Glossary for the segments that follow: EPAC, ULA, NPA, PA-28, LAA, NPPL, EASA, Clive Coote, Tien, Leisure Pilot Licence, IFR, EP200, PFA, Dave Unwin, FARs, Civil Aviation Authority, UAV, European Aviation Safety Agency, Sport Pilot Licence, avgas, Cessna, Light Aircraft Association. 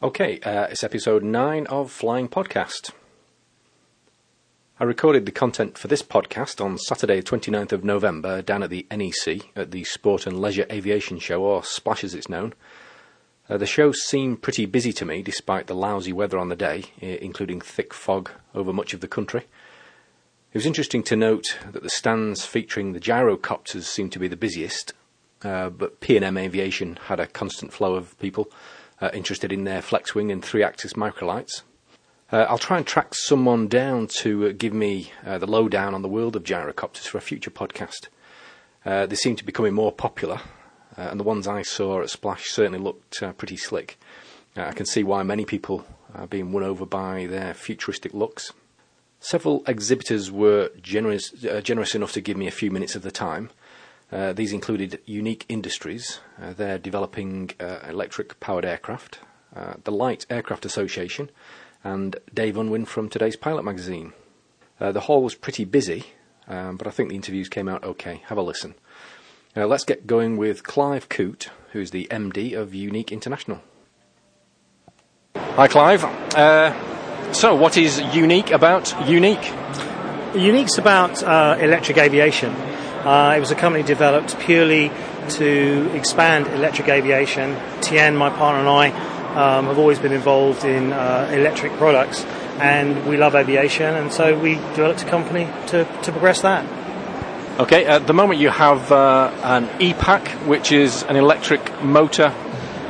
Okay, it's episode 9 of Flying Podcast. I recorded the content for this podcast on Saturday 29th of November down at the NEC at the Sport and Leisure Aviation Show, or Splash as it's known. The show seemed pretty busy to me despite the lousy weather on the day, including thick fog over much of the country. It was interesting to note that the stands featuring the gyrocopters seemed to be the busiest, but P&M Aviation had a constant flow of people interested in their flexwing and three-axis microlights. I'll try and track someone down to give me the lowdown on the world of gyrocopters for a future podcast. They seem to be becoming more popular, and the ones I saw at Splash certainly looked pretty slick. I can see why many people are being won over by their futuristic looks. Several exhibitors were generous enough to give me a few minutes of the time. These included Unique Industries. They're developing electric-powered aircraft, the Light Aircraft Association, and Dave Unwin from Today's Pilot magazine. The hall was pretty busy, but I think the interviews came out okay. Have a listen. Let's get going with Clive Coote, who's the MD of Unique International. Hi, Clive. So what is Unique about Unique? Unique's about electric aviation. It was a company developed purely to expand electric aviation. Tien, my partner, and I have always been involved in electric products, and we love aviation, and so we developed a company to progress that. Okay, at the moment you have an EPAC, which is an electric motor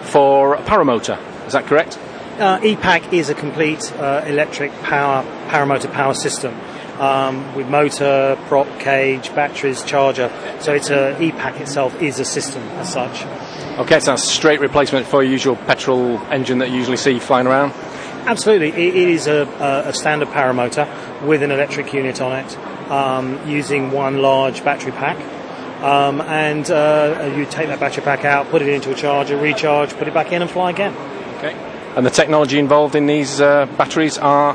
for a paramotor, is that correct? EPAC is a complete electric paramotor power system. With motor, prop, cage, batteries, charger. So it's EPAC itself is a system as such. Okay, so that's a straight replacement for your usual petrol engine that you usually see flying around? Absolutely. It is a standard paramotor with an electric unit on it, using one large battery pack. And you take that battery pack out, put it into a charger, recharge, put it back in and fly again. Okay. And the technology involved in these batteries are?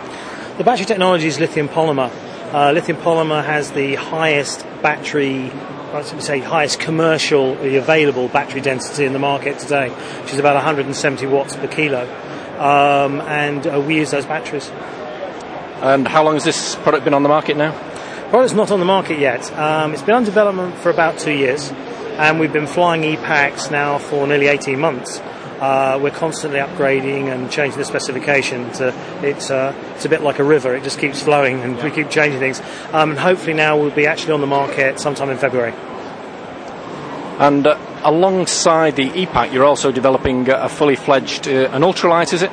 The battery technology is lithium polymer. Lithium polymer has the highest battery, highest commercially available battery density in the market today, which is about 170 watts per kilo. And we use those batteries. And how long has this product been on the market now? The product's not on the market yet. It's been under development for about 2 years, and we've been flying EPACs now for nearly 18 months. We're constantly upgrading and changing the specification. It's a bit like a river, it just keeps flowing and we keep changing things. And hopefully now we'll be actually on the market sometime in February. And alongside the EPAC, you're also developing a fully fledged, an ultralight, is it?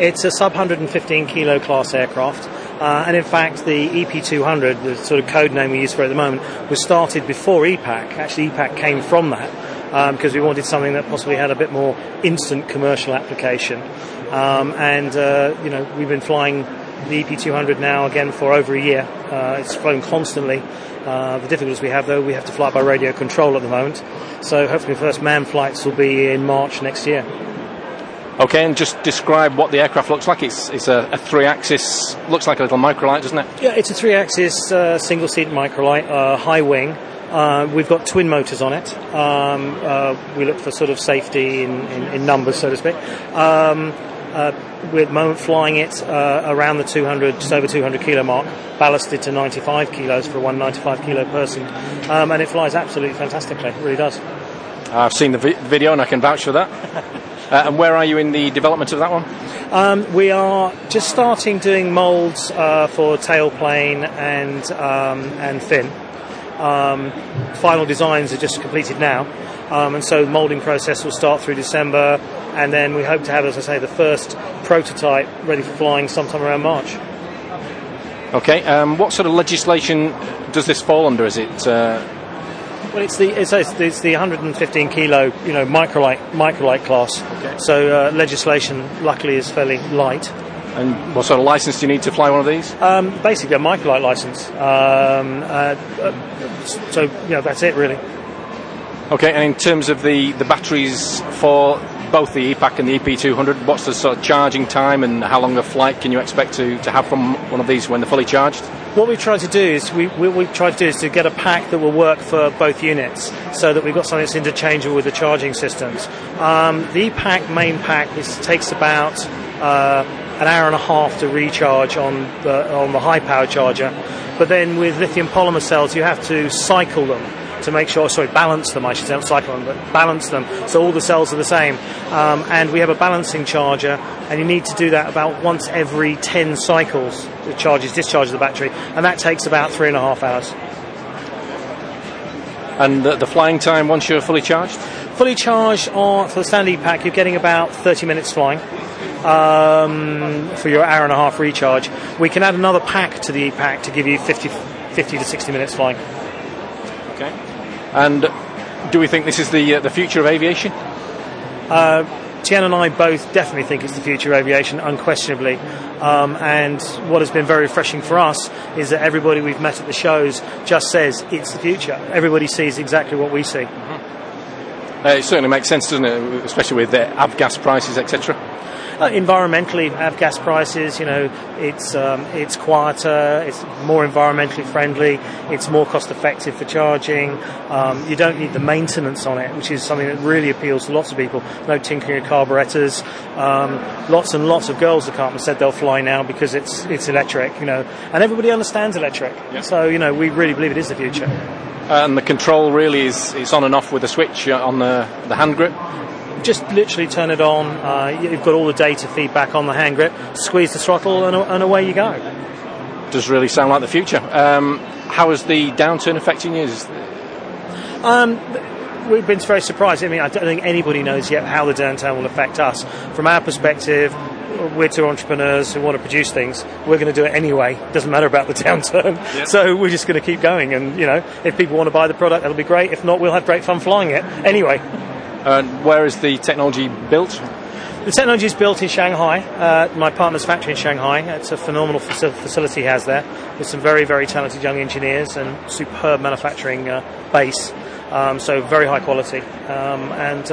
It's a sub-115 kilo class aircraft. And in fact, the EP200, the sort of code name we use for it at the moment, was started before EPAC. Actually, EPAC came from that. Because we wanted something that possibly had a bit more instant commercial application. And we've been flying the EP200 now again for over a year. It's flown constantly. The difficulties we have, though, we have to fly by radio control at the moment. So hopefully the first manned flights will be in March next year. Okay, and just describe what the aircraft looks like. It's a three-axis, looks like a little microlight, doesn't it? Yeah, it's a three-axis single-seat microlight, high wing. We've got twin motors on it. We look for sort of safety in numbers, so to speak. We're at the moment flying it around the 200, just over 200 kilo mark, ballasted to 95 kilos for a 195 kilo person. And it flies absolutely fantastically, it really does. I've seen the video and I can vouch for that. And where are you in the development of that one? We are just starting doing moulds for tailplane and fin. Final designs are just completed now, and so the moulding process will start through December, and then we hope to have, as I say, the first prototype ready for flying sometime around March. Okay, what sort of legislation does this fall under? Is it? Well, it's the 115 kilo, microlight class. Okay. So legislation, luckily, is fairly light. And what sort of license do you need to fly one of these? Basically a microlight license. That's it really. Okay, and in terms of the batteries for both the EPAC and the EP200? What's the sort of charging time, and how long a flight can you expect to have from one of these when they're fully charged? What we try to do is to get a pack that will work for both units, so that we've got something that's interchangeable with the charging systems. The EPAC main pack takes about an hour and a half to recharge on the high power charger, but then with lithium polymer cells you have to cycle them to make sure, balance them, I should say, not cycle them, but balance them, so all the cells are the same. And we have a balancing charger, and you need to do that about once every 10 cycles, it charges, discharges the battery, and that takes about 3.5 hours. And the flying time once you're fully charged? Fully charged for the standard EPAC, you're getting about 30 minutes flying for your hour and a half recharge. We can add another pack to the EPAC to give you 50 to 60 minutes flying. Okay. And do we think this is the future of aviation? Tien and I both definitely think it's the future of aviation, unquestionably. And what has been very refreshing for us is that everybody we've met at the shows just says it's the future. Everybody sees exactly what we see. Mm-hmm. It certainly makes sense, doesn't it? Especially with avgas prices, etc. Environmentally, avgas prices, it's quieter, it's more environmentally friendly, it's more cost effective for charging, you don't need the maintenance on it, which is something that really appeals to lots of people. No tinkering of carburettors, lots and lots of girls that can't have said they'll fly now because it's electric, and everybody understands electric. Yep. So, we really believe it is the future. And the control really is, it's on and off with a switch on the hand grip. Just literally turn it on, you've got all the data feedback on the hand grip, squeeze the throttle and away you go. Does really sound like the future. How is the downturn affecting you? We've been very surprised. I don't think anybody knows yet how the downturn will affect us. From our perspective, we're two entrepreneurs who want to produce things. We're going to do it anyway. Doesn't matter about the downturn. Yep. So we're just going to keep going, and if people want to buy the product, that'll be great. If not, we'll have great fun flying it anyway. Where is the technology built? The technology is built in Shanghai, my partner's factory in Shanghai. It's a phenomenal facility he has there, with some very, very talented young engineers and superb manufacturing base, so very high quality, and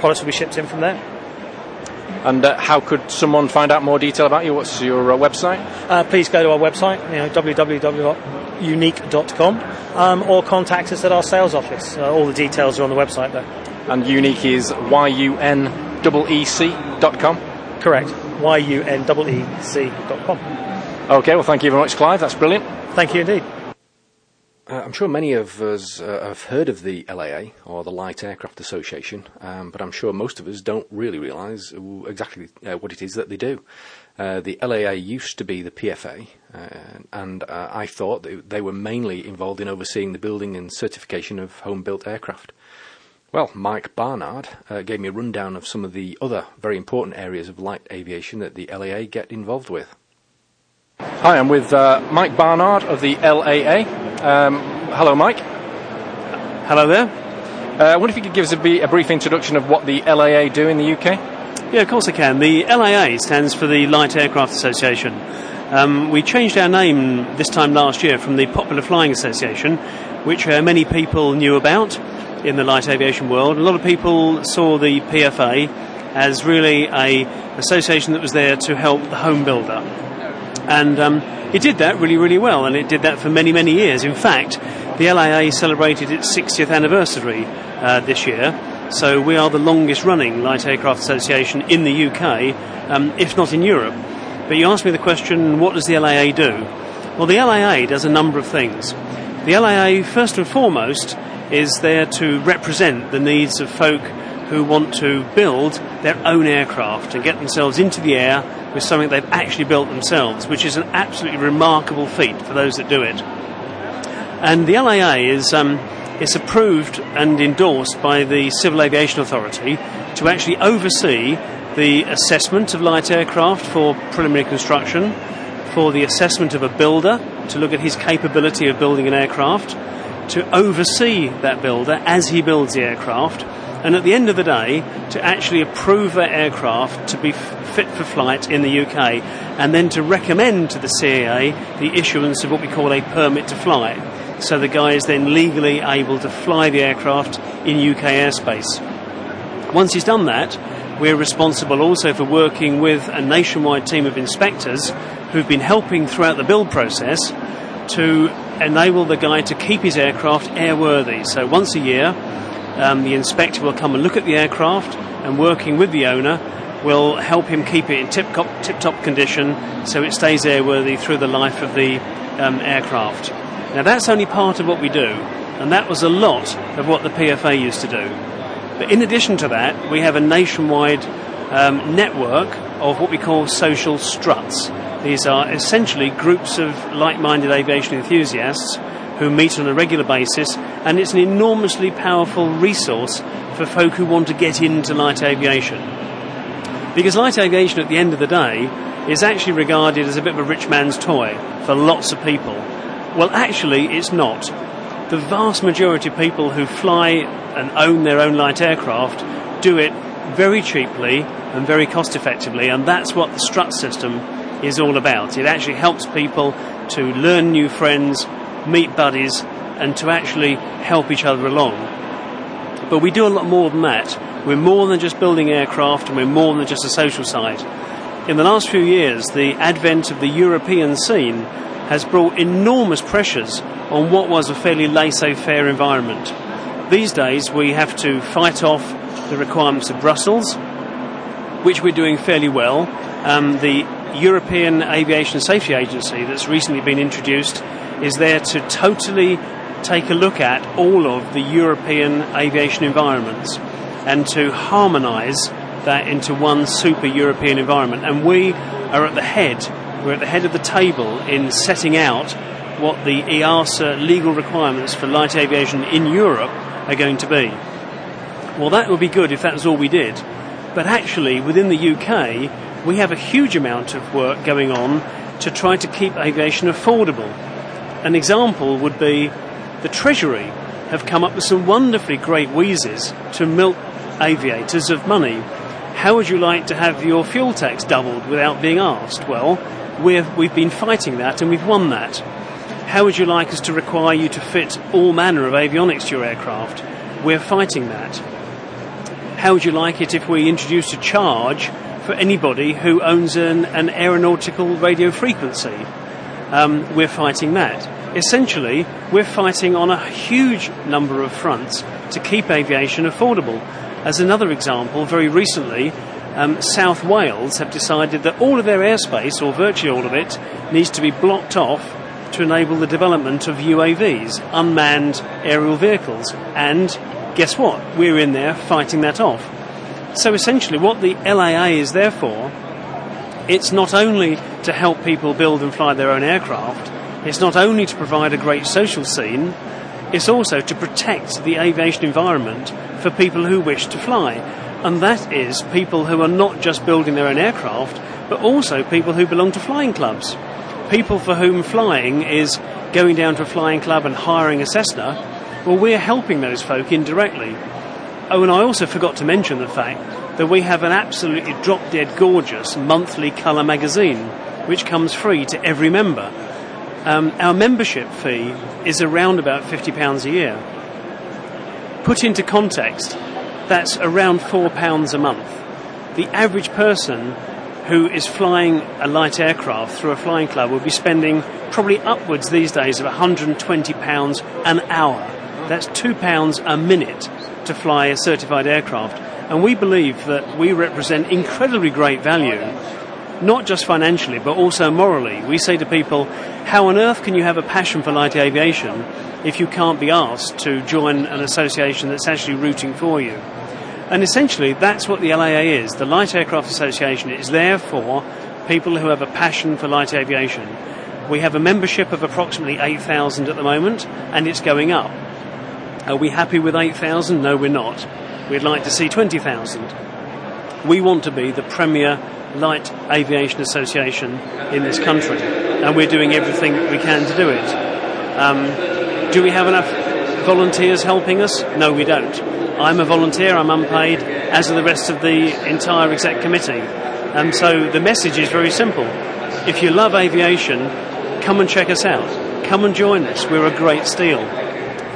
products will be shipped in from there. And how could someone find out more detail about you? What's your website? Please go to our website, www.unique.com, or contact us at our sales office. All the details are on the website there. And Unique is YUNEEC.com? Correct. YUNEEC.com. Okay, well, thank you very much, Clive. That's brilliant. Thank you indeed. I'm sure many of us have heard of the LAA, or the Light Aircraft Association, but I'm sure most of us don't really realise exactly what it is that they do. The LAA used to be the PFA, and I thought that they were mainly involved in overseeing the building and certification of home-built aircraft. Well, Mike Barnard gave me a rundown of some of the other very important areas of light aviation that the LAA get involved with. Hi, I'm with Mike Barnard of the LAA. Hello, Mike. Hello there. I wonder if you could give us a brief introduction of what the LAA do in the UK? Yeah, of course I can. The LAA stands for the Light Aircraft Association. We changed our name this time last year from the Popular Flying Association, which many people knew about in the light aviation world. A lot of people saw the PFA as really an association that was there to help the home builder. And it did that really, really well, and it did that for many, many years. In fact, the LAA celebrated its 60th anniversary this year, so we are the longest running light aircraft association in the UK, if not in Europe. But you asked me the question, what does the LAA do? Well, the LAA does a number of things. The LAA, first and foremost, is there to represent the needs of folk who want to build their own aircraft and get themselves into the air with something they've actually built themselves, which is an absolutely remarkable feat for those that do it. And the LAA is approved and endorsed by the Civil Aviation Authority to actually oversee the assessment of light aircraft for preliminary construction, for the assessment of a builder to look at his capability of building an aircraft, to oversee that builder as he builds the aircraft, and at the end of the day to actually approve that aircraft to be fit for flight in the UK, and then to recommend to the CAA the issuance of what we call a permit to fly, so the guy is then legally able to fly the aircraft in UK airspace. Once he's done that, we're responsible also for working with a nationwide team of inspectors who've been helping throughout the build process to enable the guy to keep his aircraft airworthy. So once a year, the inspector will come and look at the aircraft, and working with the owner will help him keep it in tip-top condition so it stays airworthy through the life of the aircraft. Now that's only part of what we do, and that was a lot of what the PFA used to do. But in addition to that, we have a nationwide network of what we call social struts. These are essentially groups of like-minded aviation enthusiasts who meet on a regular basis, and it's an enormously powerful resource for folk who want to get into light aviation. Because light aviation, at the end of the day, is actually regarded as a bit of a rich man's toy for lots of people. Well, actually, it's not. The vast majority of people who fly and own their own light aircraft do it very cheaply and very cost effectively, and that's what the strut system is all about. It actually helps people to learn new friends, meet buddies, and to actually help each other along. But we do a lot more than that. We're more than just building aircraft, and we're more than just a social side. In the last few years, the advent of the European scene has brought enormous pressures on what was a fairly laissez-faire environment. These days we have to fight off the requirements of Brussels, which we're doing fairly well. The European Aviation Safety Agency that's recently been introduced is there to totally take a look at all of the European aviation environments and to harmonise that into one super European environment. And we are at the head. We're at the head of the table in setting out what the EASA legal requirements for light aviation in Europe are going to be. Well, that would be good if that was all we did. But actually, within the UK, we have a huge amount of work going on to try to keep aviation affordable. An example would be the Treasury have come up with some wonderfully great wheezes to milk aviators of money. How would you like to have your fuel tax doubled without being asked? Well, we've been fighting that, and we've won that. How would you like us to require you to fit all manner of avionics to your aircraft? We're fighting that. How would you like it if we introduced a charge for anybody who owns an aeronautical radio frequency? We're fighting that. Essentially, we're fighting on a huge number of fronts to keep aviation affordable. As another example, very recently, South Wales have decided that all of their airspace, or virtually all of it, needs to be blocked off to enable the development of UAVs, unmanned aerial vehicles. And guess what? We're in there fighting that off. So essentially what the LAA is there for, it's not only to help people build and fly their own aircraft, it's not only to provide a great social scene, it's also to protect the aviation environment for people who wish to fly. And that is people who are not just building their own aircraft, but also people who belong to flying clubs. People for whom flying is going down to a flying club and hiring a Cessna. Well, we're helping those folk indirectly. Oh, and I also forgot to mention the fact that we have an absolutely drop-dead gorgeous monthly colour magazine, which comes free to every member. Our membership fee is around about £50 a year. Put into context, that's around £4 a month. The average person who is flying a light aircraft through a flying club will be spending probably upwards these days of £120 an hour. That's £2 a minute to fly a certified aircraft. And we believe that we represent incredibly great value, not just financially, but also morally. We say to people, how on earth can you have a passion for light aviation if you can't be asked to join an association that's actually rooting for you? And essentially, that's what the LAA is. The Light Aircraft Association is there for people who have a passion for light aviation. We have a membership of approximately 8,000 at the moment, and it's going up. Are we happy with 8,000? No, we're not. We'd like to see 20,000. We want to be the premier light aviation association in this country, and we're doing everything we can to do it. Do we have enough volunteers helping us? No, we don't. I'm a volunteer, I'm unpaid, as are the rest of the entire exec committee. And so the message is very simple. If you love aviation, come and check us out. Come and join us. We're a great steal.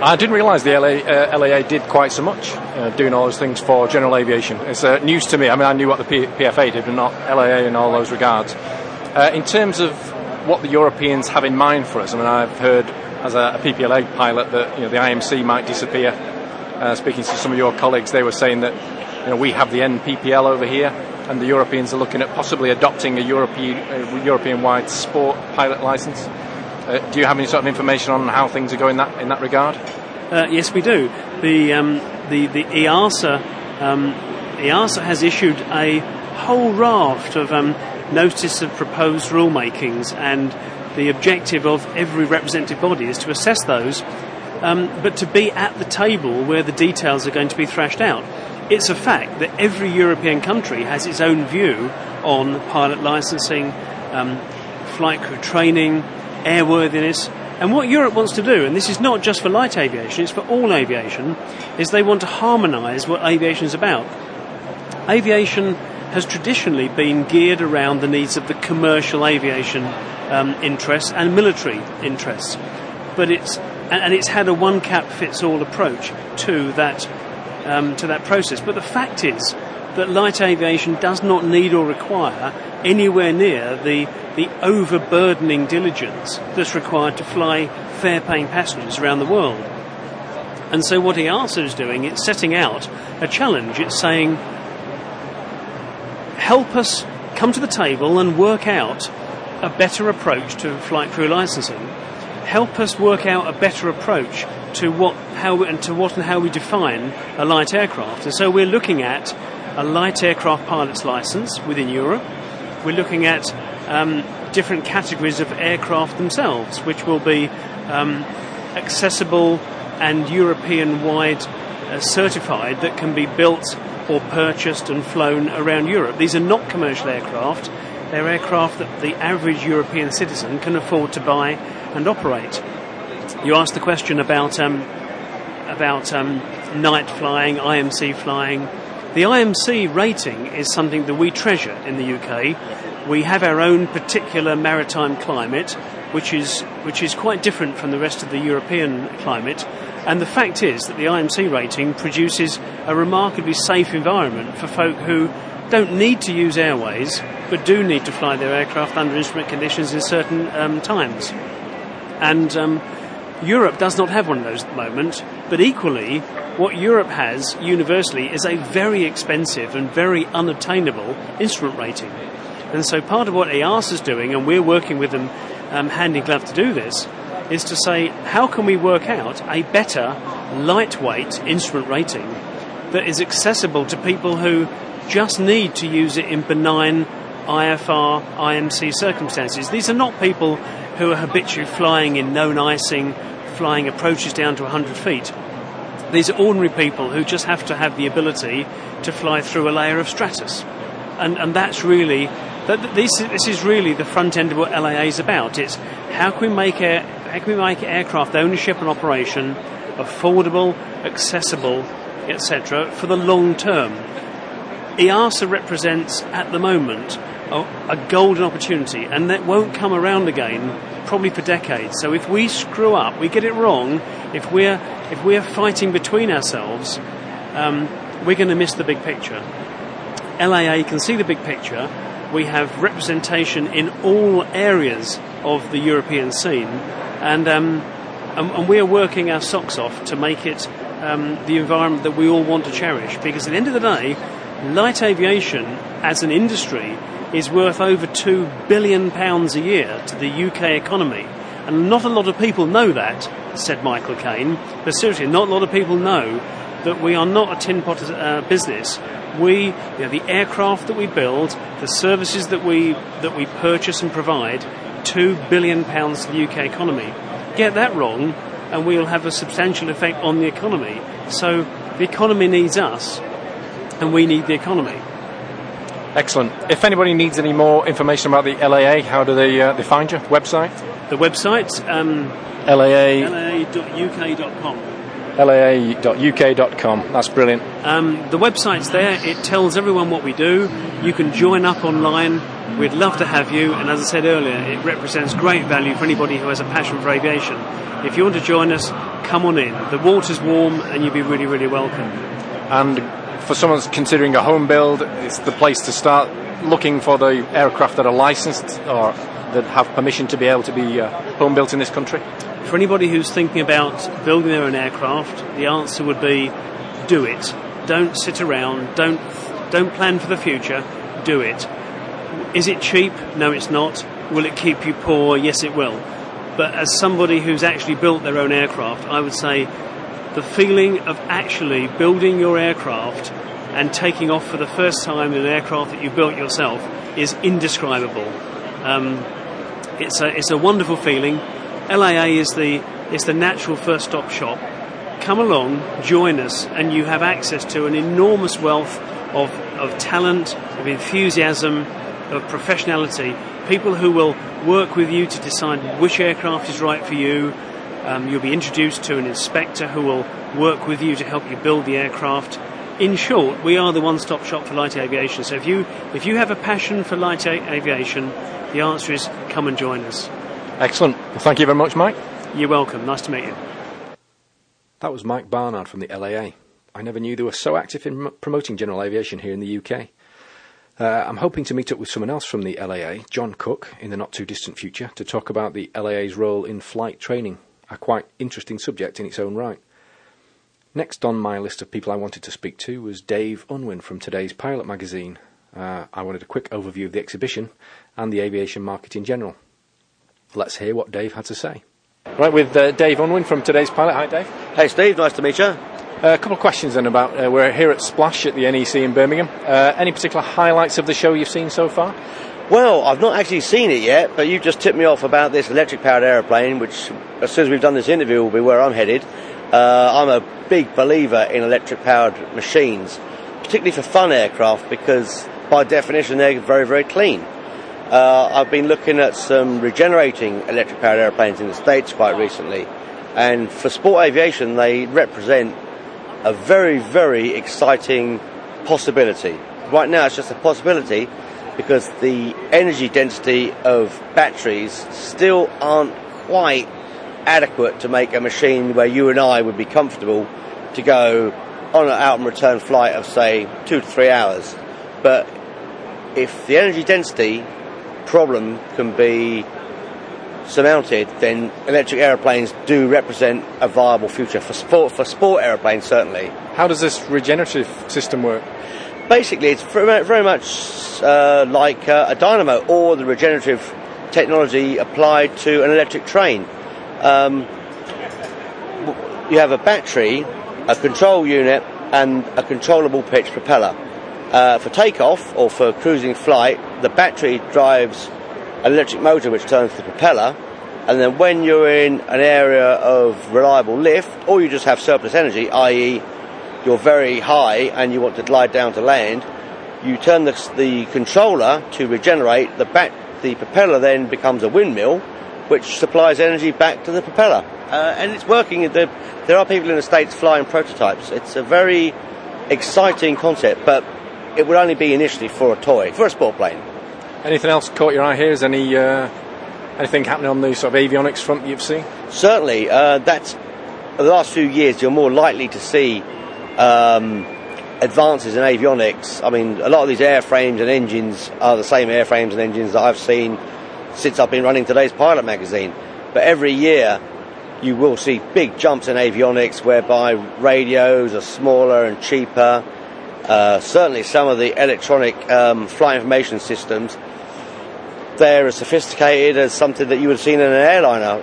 I didn't realise the LAA did quite so much, doing all those things for general aviation. It's news to me. I mean, I knew what the PFA did, but not LAA in all those regards. In terms of what the Europeans have in mind for us, I mean, I've heard as a PPLA pilot that, you know, the IMC might disappear. Speaking to some of your colleagues, they were saying that, you know, we have the NPPL over here, and the Europeans are looking at possibly adopting a European-wide sport pilot licence. Do you have any sort of information on how things are going in that regard? Yes, we do. The EASA has issued a whole raft of notice of proposed rulemakings, and the objective of every representative body is to assess those, but to be at the table where the details are going to be thrashed out. It's a fact that every European country has its own view on pilot licensing, flight crew training, airworthiness, and what Europe wants to do, and this is not just for light aviation, it's for all aviation, is they want to harmonise what aviation is about. Aviation has traditionally been geared around the needs of the commercial aviation interests and military interests, but it's had a one-cap-fits-all approach to that process. But the fact is that light aviation does not need or require anywhere near the overburdening diligence that's required to fly fare-paying passengers around the world. And so what EASA is doing, it's setting out a challenge. It's saying, help us come to the table and work out a better approach to flight crew licensing. Help us work out a better approach to how we define a light aircraft. And so we're looking at a light aircraft pilot's licence within Europe. We're looking at different categories of aircraft themselves, which will be accessible and European-wide certified, that can be built or purchased and flown around Europe. These are not commercial aircraft. They're aircraft that the average European citizen can afford to buy and operate. You asked the question about night flying, IMC flying. The IMC rating is something that we treasure in the UK. We have our own particular maritime climate, which is quite different from the rest of the European climate. And the fact is that the IMC rating produces a remarkably safe environment for folk who don't need to use airways, but do need to fly their aircraft under instrument conditions in certain times. And Europe does not have one of those at the moment, but equally, what Europe has universally is a very expensive and very unobtainable instrument rating. And so part of what EASA is doing, and we're working with them hand in glove to do this, is to say, how can we work out a better, lightweight instrument rating that is accessible to people who just need to use it in benign IFR, IMC circumstances? These are not people who are habitually flying in known icing, flying approaches down to 100 feet. These are ordinary people who just have to have the ability to fly through a layer of stratus. And that's really, this is really the front end of what LAA is about. It's how can we make aircraft ownership and operation affordable, accessible, etc. for the long term. EASA represents, at the moment, a golden opportunity, and that won't come around again probably for decades. So if we screw up, we get it wrong, if we're fighting between ourselves, we're going to miss the big picture. LAA can see the big picture. We have representation in all areas of the European scene, and we're working our socks off to make it the environment that we all want to cherish, because at the end of the day, light aviation as an industry is worth over £2 billion a year to the UK economy. And not a lot of people know that, said Michael Caine. But seriously, not a lot of people know that we are not a tin pot business. We, you know, the aircraft that we build, the services that we purchase and provide, £2 billion to the UK economy. Get that wrong, and we'll have a substantial effect on the economy. So the economy needs us, and we need the economy. Excellent. If anybody needs any more information about the LAA, how do they find you? Website? The website? LAA.uk.com. LAA.uk.com. That's brilliant. The website's there. It tells everyone what we do. You can join up online. We'd love to have you, and as I said earlier, it represents great value for anybody who has a passion for aviation. If you want to join us, come on in. The water's warm and you'll be really, really welcome. And for someone considering a home build, it's the place to start looking for the aircraft that are licensed or that have permission to be able to be home built in this country. For anybody who's thinking about building their own aircraft, the answer would be do it. Don't sit around, don't plan for the future, do it. Is it cheap? No, it's not. Will it keep you poor? Yes, it will. But as somebody who's actually built their own aircraft, I would say the feeling of actually building your aircraft and taking off for the first time in an aircraft that you built yourself is indescribable. It's a wonderful feeling. LAA is the natural first-stop shop. Come along, join us, and you have access to an enormous wealth of talent, of enthusiasm, of professionality, people who will work with you to decide which aircraft is right for you. You'll be introduced to an inspector who will work with you to help you build the aircraft. In short, we are the one-stop shop for light aviation. So if you have a passion for light aviation, the answer is come and join us. Excellent. Well, thank you very much, Mike. You're welcome. Nice to meet you. That was Mike Barnard from the LAA. I never knew they were so active in promoting general aviation here in the UK. I'm hoping to meet up with someone else from the LAA, John Cook, in the not-too-distant future to talk about the LAA's role in flight training, a quite interesting subject in its own right. Next on my list of people I wanted to speak to was Dave Unwin from Today's Pilot magazine. I wanted a quick overview of the exhibition and the aviation market in general. Let's hear what Dave had to say. Right, with Dave Unwin from Today's Pilot. Hi, Dave. Hey, Steve. Nice to meet you. A couple of questions then about, we're here at Splash at the NEC in Birmingham. Any particular highlights of the show you've seen so far? Well, I've not actually seen it yet, but you've just tipped me off about this electric-powered aeroplane, which, as soon as we've done this interview, will be where I'm headed. I'm a big believer in electric-powered machines, particularly for fun aircraft, because by definition they're very, very clean. I've been looking at some regenerating electric-powered airplanes in the States quite recently, and for sport aviation they represent a very, very exciting possibility. Right now it's just a possibility because the energy density of batteries still aren't quite adequate to make a machine where you and I would be comfortable to go on an out and return flight of, say, 2 to 3 hours. But if the energy density problem can be surmounted, then electric aeroplanes do represent a viable future for sport aeroplanes, certainly. How does this regenerative system work? Basically, it's very much like a dynamo, or the regenerative technology applied to an electric train. You have a battery, a control unit, and a controllable pitch propeller. For takeoff or for cruising flight, the battery drives an electric motor which turns the propeller, and then when you're in an area of reliable lift, or you just have surplus energy, i.e. you're very high and you want to glide down to land, you turn the controller to regenerate. The propeller then becomes a windmill which supplies energy back to the propeller, and it's working. There are people in the States flying prototypes. It's a very exciting concept, but it would only be initially for a toy, for a sport plane. Anything else caught your eye here? Is anything happening on the sort of avionics front that you've seen? Certainly. That's the last few years you're more likely to see advances in avionics. I mean, a lot of these airframes and engines are the same airframes and engines that I've seen since I've been running Today's Pilot magazine. But every year you will see big jumps in avionics whereby radios are smaller and cheaper. Certainly some of the electronic flight information systems, they're as sophisticated as something that you would have seen in an airliner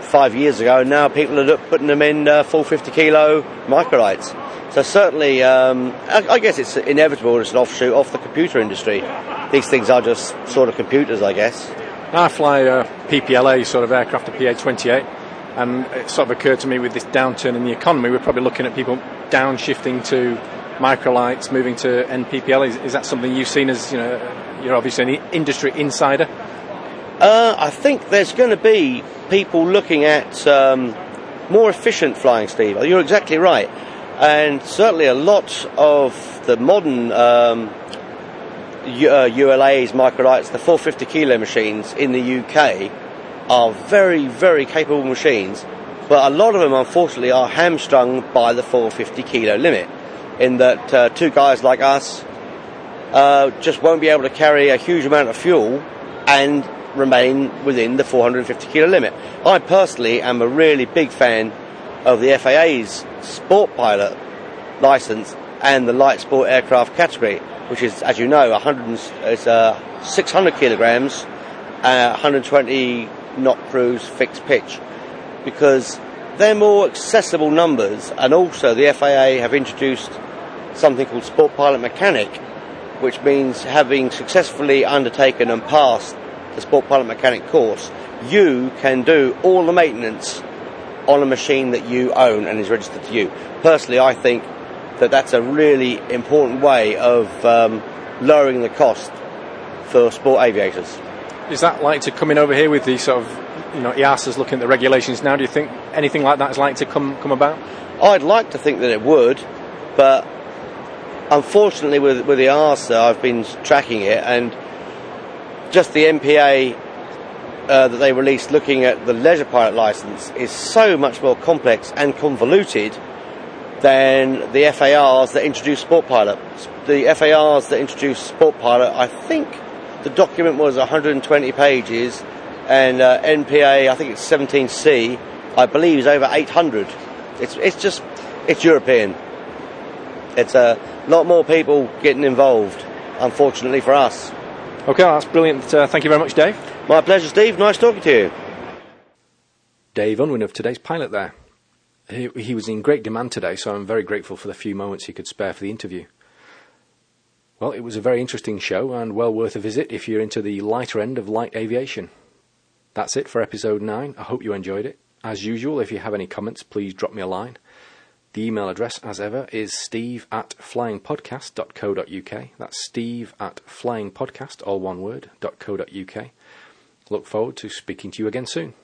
5 years ago, and now people are putting them in full 50-kilo microlights. So certainly, I guess it's inevitable, it's an offshoot off the computer industry. These things are just sort of computers, I guess. I fly a PPLA sort of aircraft, a PA-28, and it sort of occurred to me with this downturn in the economy, we're probably looking at people downshifting to microlights, moving to NPPL. Is that something you've seen as, you're obviously an industry insider? I think there's going to be people looking at more efficient flying, Steve. You're exactly right. And certainly a lot of the modern ULAs, microlights, the 450 kilo machines in the UK are very, very capable machines, but a lot of them, unfortunately, are hamstrung by the 450 kilo limit, in that two guys like us just won't be able to carry a huge amount of fuel and remain within the 450 kilo limit. I personally am a really big fan of the FAA's Sport Pilot Licence and the light sport aircraft category, which is, as you know, 600 kilograms, 120 knot cruise fixed pitch, because they're more accessible numbers. And also the FAA have introduced something called Sport Pilot Mechanic, which means, having successfully undertaken and passed the Sport Pilot Mechanic course, you can do all the maintenance on a machine that you own and is registered to you. Personally, I think that that's a really important way of lowering the cost for sport aviators. Is that like to come in over here with the sort of, EASA's looking at the regulations now? Do you think anything like that is likely to come about? I'd like to think that it would, but unfortunately with the EASA, I've been tracking it, and just the NPA that they released looking at the leisure pilot licence is so much more complex and convoluted than the FARs that introduced Sport Pilot. The FARs that introduced Sport Pilot, I think the document was 120 pages, and NPA, I think it's 17C, I believe is over 800. It's European. It's a lot more people getting involved, unfortunately for us. Okay, that's brilliant. Thank you very much, Dave. My pleasure, Steve. Nice talking to you. Dave Unwin of Today's Pilot there. He was in great demand today, so I'm very grateful for the few moments he could spare for the interview. Well, it was a very interesting show and well worth a visit if you're into the lighter end of light aviation. That's it for episode 9. I hope you enjoyed it. As usual, if you have any comments, please drop me a line. The email address, as ever, is steve@flyingpodcast.co.uk. That's steve@flyingpodcast, all one word, .co.uk. Look forward to speaking to you again soon.